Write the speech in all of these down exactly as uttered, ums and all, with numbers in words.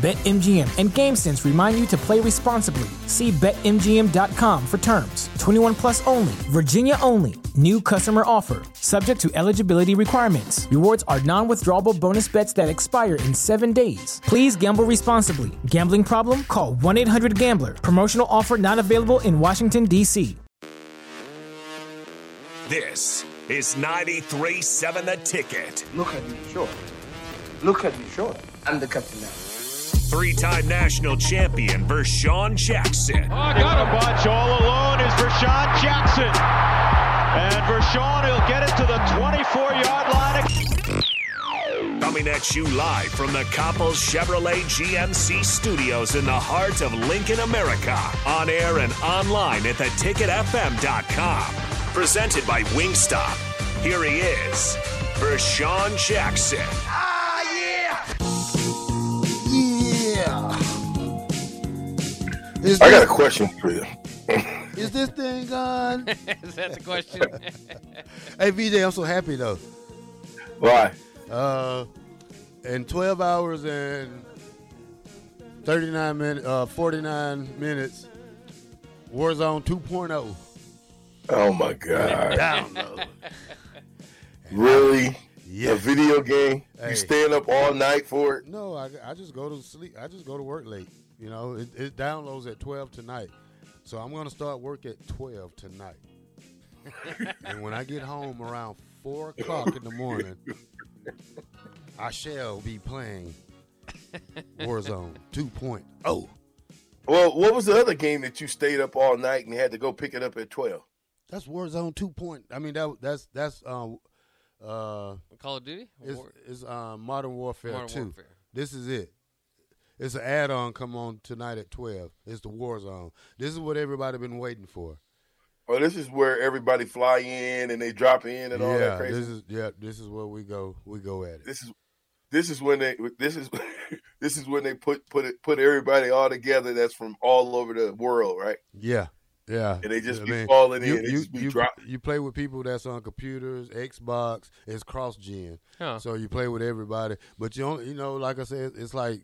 BetMGM and GameSense remind you to play responsibly. See Bet M G M dot com for terms. twenty-one plus only. Virginia only. New customer offer. Subject to eligibility requirements. Rewards are non-withdrawable bonus bets that expire in seven days. Please gamble responsibly. Gambling problem? Call one eight hundred gambler. Promotional offer not available in Washington, D C. This is ninety-three seven The Ticket. Look at me short. Look at me short. I'm the captain now. Three-time national champion Vershawn Jackson. Oh, I got a bunch. All alone is Vershawn Jackson. And Vershawn, he'll get it to the twenty-four-yard line. Coming at you live from the Coppel Chevrolet G M C studios in the heart of Lincoln, America. On air and online at the ticket f m dot com. Presented by Wingstop. Here he is, Vershawn Jackson. Is I got a question for you. Is this thing on? Is that the question? Hey, B J, I'm so happy, though. Why? Uh, in twelve hours and thirty-nine minutes, uh, forty-nine minutes, Warzone two point oh. Oh, my God. Download. Really? Yeah. A video game? Hey. You staying up all night for it? No, I, I just go to sleep. I just go to work late. You know, it, it downloads at twelve tonight. So I'm going to start work at twelve tonight. And when I get home around four o'clock in the morning, I shall be playing Warzone two point oh. Well, what was the other game that you stayed up all night and had to go pick it up at twelve? That's Warzone two point oh. I mean, that that's that's um, uh, Call of Duty? It's, War- it's uh, Modern Warfare Modern two. Warfare. This is it. It's an add-on come on tonight at twelve. It's the war zone. This is what everybody been waiting for. Oh, this is where everybody fly in and they drop in and yeah, all that crazy. This is, yeah, this is where we go. We go at it. This is, this is when they. This is, this is when they put put it, put everybody all together. That's from all over the world, right? Yeah, yeah. And they just I be mean, falling you, in. You, just be you, you play with people that's on computers, Xbox. It's cross-gen, huh. So you play with everybody. But you only, you know, like I said, it's like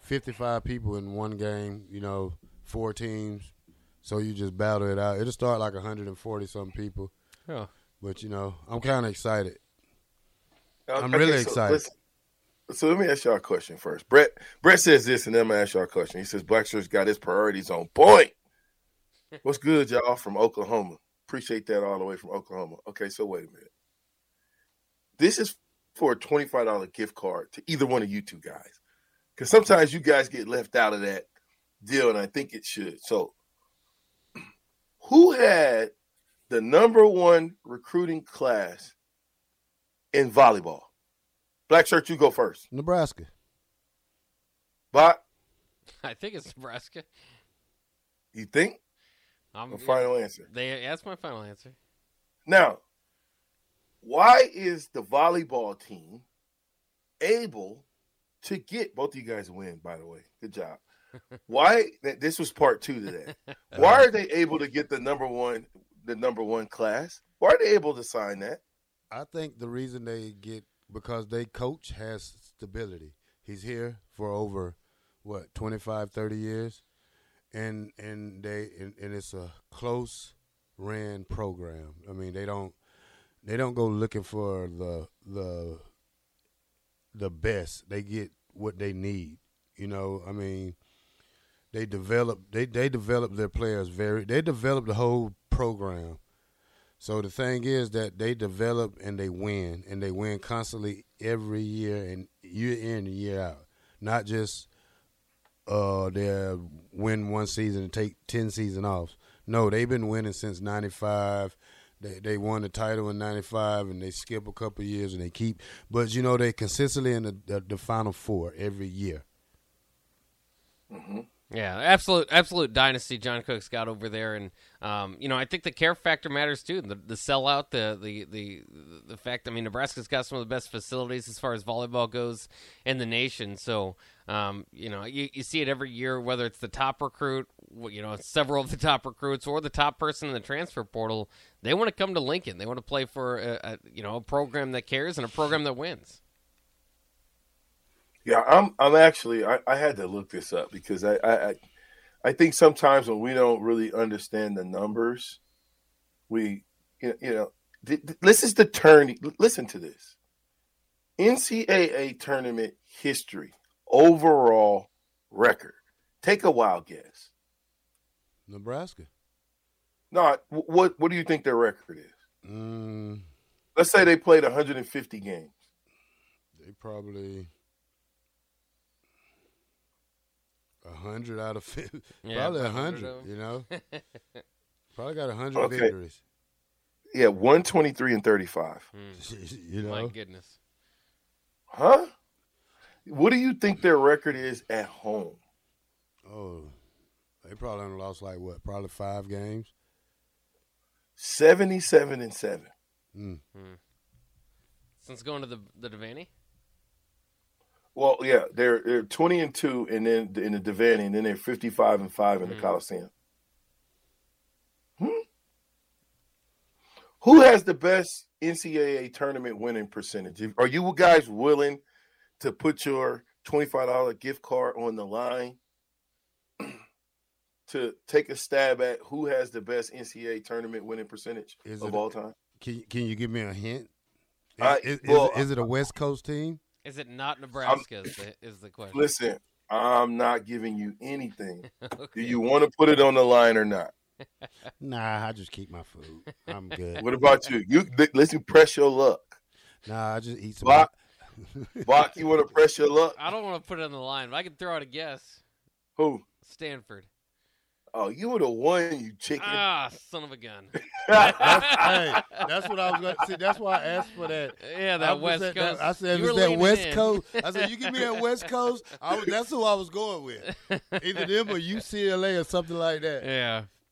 fifty-five people in one game, you know, four teams. So you just battle it out. It'll start like one hundred forty-some people. Yeah. But, you know, I'm kind of excited. Okay, I'm really so excited. Listen, so let me ask y'all a question first. Brett Brett says this, and then I'm going to ask y'all a question. He says, Blackshirt's got his priorities on point. What's good, y'all, from Oklahoma? Appreciate that all the way from Oklahoma. Okay, so wait a minute. This is for a twenty-five dollars gift card to either one of you two guys. Because sometimes you guys get left out of that deal, and I think it should. So, who had the number one recruiting class in volleyball? Black Shirt, you go first. Nebraska. But I think it's Nebraska. You think? I'm, my yeah, final answer. They, that's my final answer. Now, why is the volleyball team able to get both of you guys win, by the way. Good job. Why this was part two to that. Why are they able to get the number one the number one class? Why are they able to sign that? I think the reason they get because their coach has stability. He's here for over what, twenty-five, thirty years. And and they and, and it's a close ran program. I mean, they don't they don't go looking for the the the best. They get what they need. You know, I mean, they develop they, they develop their players very they develop the whole program. So the thing is that they develop and they win and they win constantly every year and year in and year out. Not just uh they win one season and take ten season off. No, they've been winning since ninety-five. They they won the title in ninety-five, and they skip a couple of years, and they keep. But, you know, they're consistently in the, the, the Final Four every year. Mm-hmm. Yeah, absolute absolute dynasty John Cook's got over there. And, um, you know, I think the care factor matters, too. The the sellout, the, the, the, the fact, I mean, Nebraska's got some of the best facilities as far as volleyball goes in the nation. So, um, you know, you, you see it every year, whether it's the top recruit, you know, several of the top recruits or the top person in the transfer portal, they want to come to Lincoln. They want to play for, a, a you know, a program that cares and a program that wins. Yeah, I'm. I'm actually. I, I had to look this up because I, I, I think sometimes when we don't really understand the numbers, we, you know, you know th- th- this is the turn. Listen to this: N C double A tournament history overall record. Take a wild guess. Nebraska. No. What What do you think their record is? Um, Let's say they played one hundred fifty games. They probably. A hundred out of fifty, yeah, probably a hundred. You know, probably got a hundred okay. victories. Yeah, one twenty-three and thirty-five. Mm. You know, my goodness. Huh? What do you think their record is at home? Oh, they probably lost like what? Probably five games. Seventy-seven and seven. Mm. Mm. Since going to the the Devaney. Well, yeah, they're they're twenty and two, and then in the Devaney, and then they're fifty-five and five in the Coliseum. Hmm. Who has the best N C double A tournament winning percentage? Are you guys willing to put your twenty-five dollar gift card on the line to take a stab at who has the best N C double A tournament winning percentage is of it, all time? Can Can you give me a hint? Is, I, is, well, is, is it a West Coast team? Is it not Nebraska is the, is the question. Listen, I'm not giving you anything. Okay. Do you want to put it on the line or not? Nah, I just keep my food. I'm good. What about you? You listen, press your luck. Nah, I just eat some. Bach, Bach, you want to press your luck? I don't want to put it on the line, but I can throw out a guess. Who? Stanford. Oh, you were the one, you chicken. Ah, son of a gun. That's, hey, that's what I was going to say. That's why I asked for that. Yeah, that West Coast. That, I said, is that West in. Coast? I said, you give me that West Coast? I, that's who I was going with. Either them or U C L A or something like that. Yeah.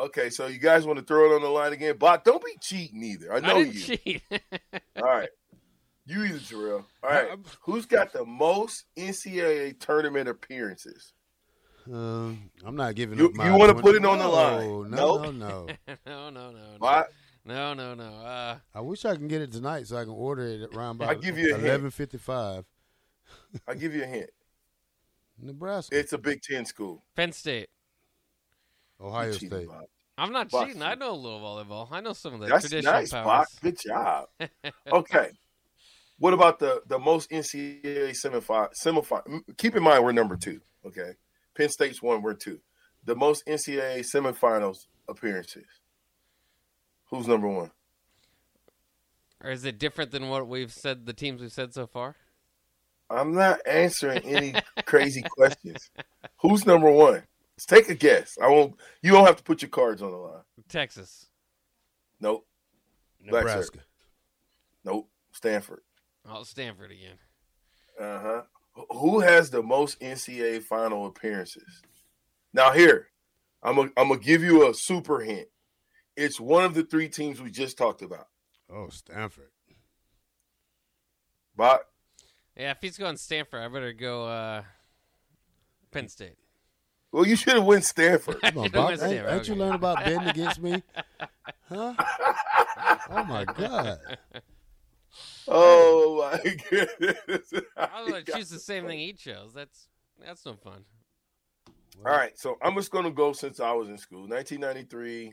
Okay, so you guys want to throw it on the line again? Bach, don't be cheating either. I know I didn't you. Cheat. All right. You either, Jarrell. All right. I'm... Who's got the most N C double A tournament appearances? Um, I'm not giving you, up my You want to put it on the line? No, no, nope. no. No, no, no. no. Bach? No, no, no. Uh, I wish I can get it tonight so I can order it around by I'll give you a eleven fifty-five. I'll give you a hint. Nebraska. It's a Big Ten school. Penn State. Ohio State. Cheating, I'm not Boston. Cheating. I know a little volleyball. I know some of the That's traditional nice, powers. Bach. Good job. Okay. What about the, the most N C double A semifinal? Semifinal. Keep in mind we're number two. Okay. Penn State's one. We're two. The most N C double A semifinals appearances. Who's number one? Or is it different than what we've said? The teams we've said so far. I'm not answering any crazy questions. Who's number one? Take a guess. I won't. You don't have to put your cards on the line. Texas. Nope. Nebraska. Nope. Stanford. Oh, Stanford again. Uh huh. who has the most N C double A final appearances? Now here, I'm going to give you a super hint. It's one of the three teams we just talked about. Oh, Stanford. But yeah, if he's going Stanford, I better go uh, Penn State. Well, you should have went Stanford. Come on, Bob. Stanford. Ain't, ain't okay. You learn about betting against me? Huh? Oh, my God. Oh, my goodness. I was going to choose the same thing he chose. That's that's no fun. All right, so I'm just going to go since I was in school. nineteen ninety-three,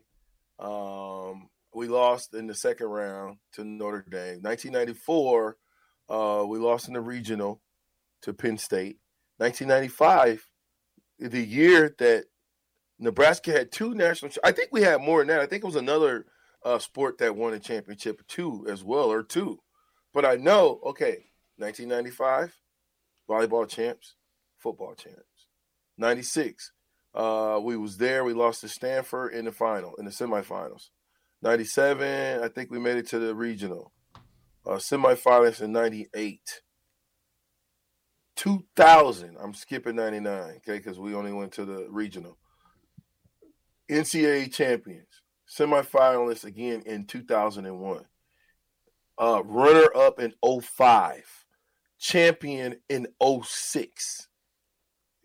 um, we lost in the second round to Notre Dame. nineteen ninety-four, uh, we lost in the regional to Penn State. nineteen ninety-five, the year that Nebraska had two national – I think we had more than that. I think it was another uh, sport that won a championship, two as well, or two. But I know, okay, nineteen ninety-five, volleyball champs, football champs. ninety-six, uh, we was there. We lost to Stanford in the final, in the semifinals. ninety-seven, I think we made it to the regional. Uh, semifinals in ninety-eight. two thousand, I'm skipping ninety-nine, okay, because we only went to the regional. N C double A champions, semifinalists again in two thousand one. Uh, runner-up in oh five, champion in oh six.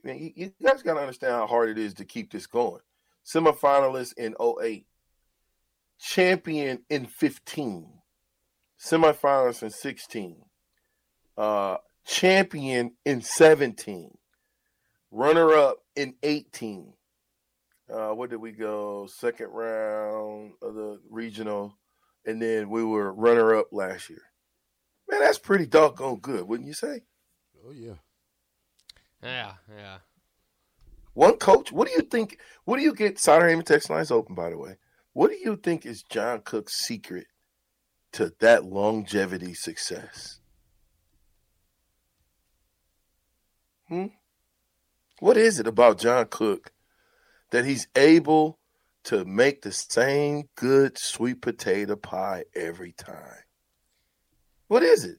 Man, you, you guys got to understand how hard it is to keep this going. Semifinalist in oh eight, champion in fifteen, semifinalist in sixteen, uh, champion in seventeen, runner-up in eighteen. Uh, what did we go? Second round of the regional, and then we were runner-up last year. Man, that's pretty doggone good, wouldn't you say? Oh, yeah. Yeah, yeah. One coach, what do you think? What do you get? Siderhaven text lines open, by the way. What do you think is John Cook's secret to that longevity success? Hmm? What is it about John Cook that he's able to make the same good sweet potato pie every time? What is it?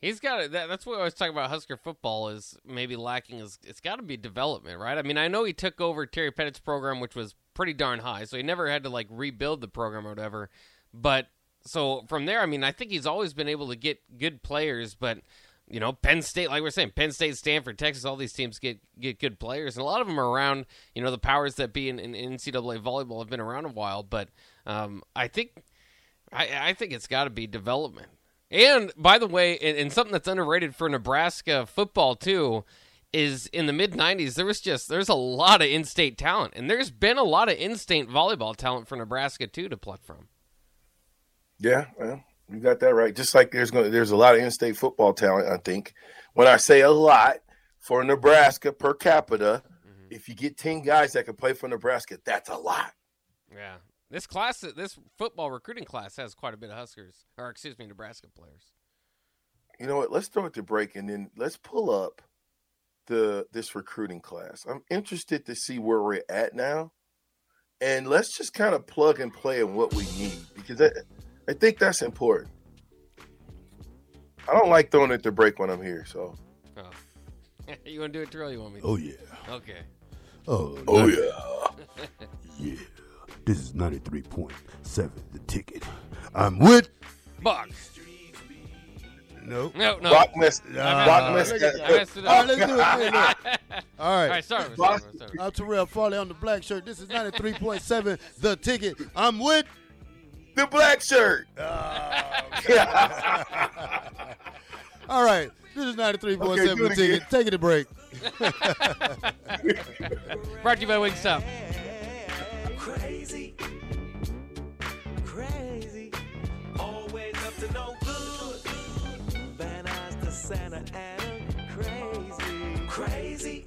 He's got it. That, that's what I was talking about. Husker football is maybe lacking. Is it's got to be development, right? I mean, I know he took over Terry Pettit's program, which was pretty darn high, so he never had to like rebuild the program or whatever. But so from there, I mean, I think he's always been able to get good players. But you know, Penn State, like we're saying, Penn State, Stanford, Texas, all these teams get get good players, and a lot of them are around. You know, the powers that be in, in N C double A volleyball have been around a while. But um, I think I, I think it's got to be development. And, by the way, and, and something that's underrated for Nebraska football, too, is in the mid-nineties, there was just, there's a lot of in-state talent. And there's been a lot of in-state volleyball talent for Nebraska, too, to pluck from. Yeah, well, you got that right. Just like there's gonna, there's a lot of in-state football talent, I think. When I say a lot, for Nebraska per capita, mm-hmm. If you get ten guys that can play for Nebraska, that's a lot. Yeah. This class, this football recruiting class has quite a bit of Huskers, or excuse me, Nebraska players. You know what? Let's throw it to break, and then let's pull up the this recruiting class. I'm interested to see where we're at now, and let's just kind of plug and play in what we need, because I, I think that's important. I don't like throwing it to break when I'm here, so. Oh. You want to do it, Terrell? You want me to? Oh, yeah. Okay. Oh, oh yeah. Yeah. This is ninety-three point seven, The Ticket. I'm with... Buck. Nope. No, no. Buck missed it. I messed it up. All right, let's do it. All right. All right, sorry. sorry, sorry. I'm Terrell Farley on the black shirt. This is ninety-three point seven, The Ticket. I'm with... The black shirt. Oh, all right. This is ninety-three point seven, okay, The Ticket. Take it a break. Brought to you by Wingstop. Crazy, crazy, always up to no good. Bad eyes to Santa Ana, crazy, crazy.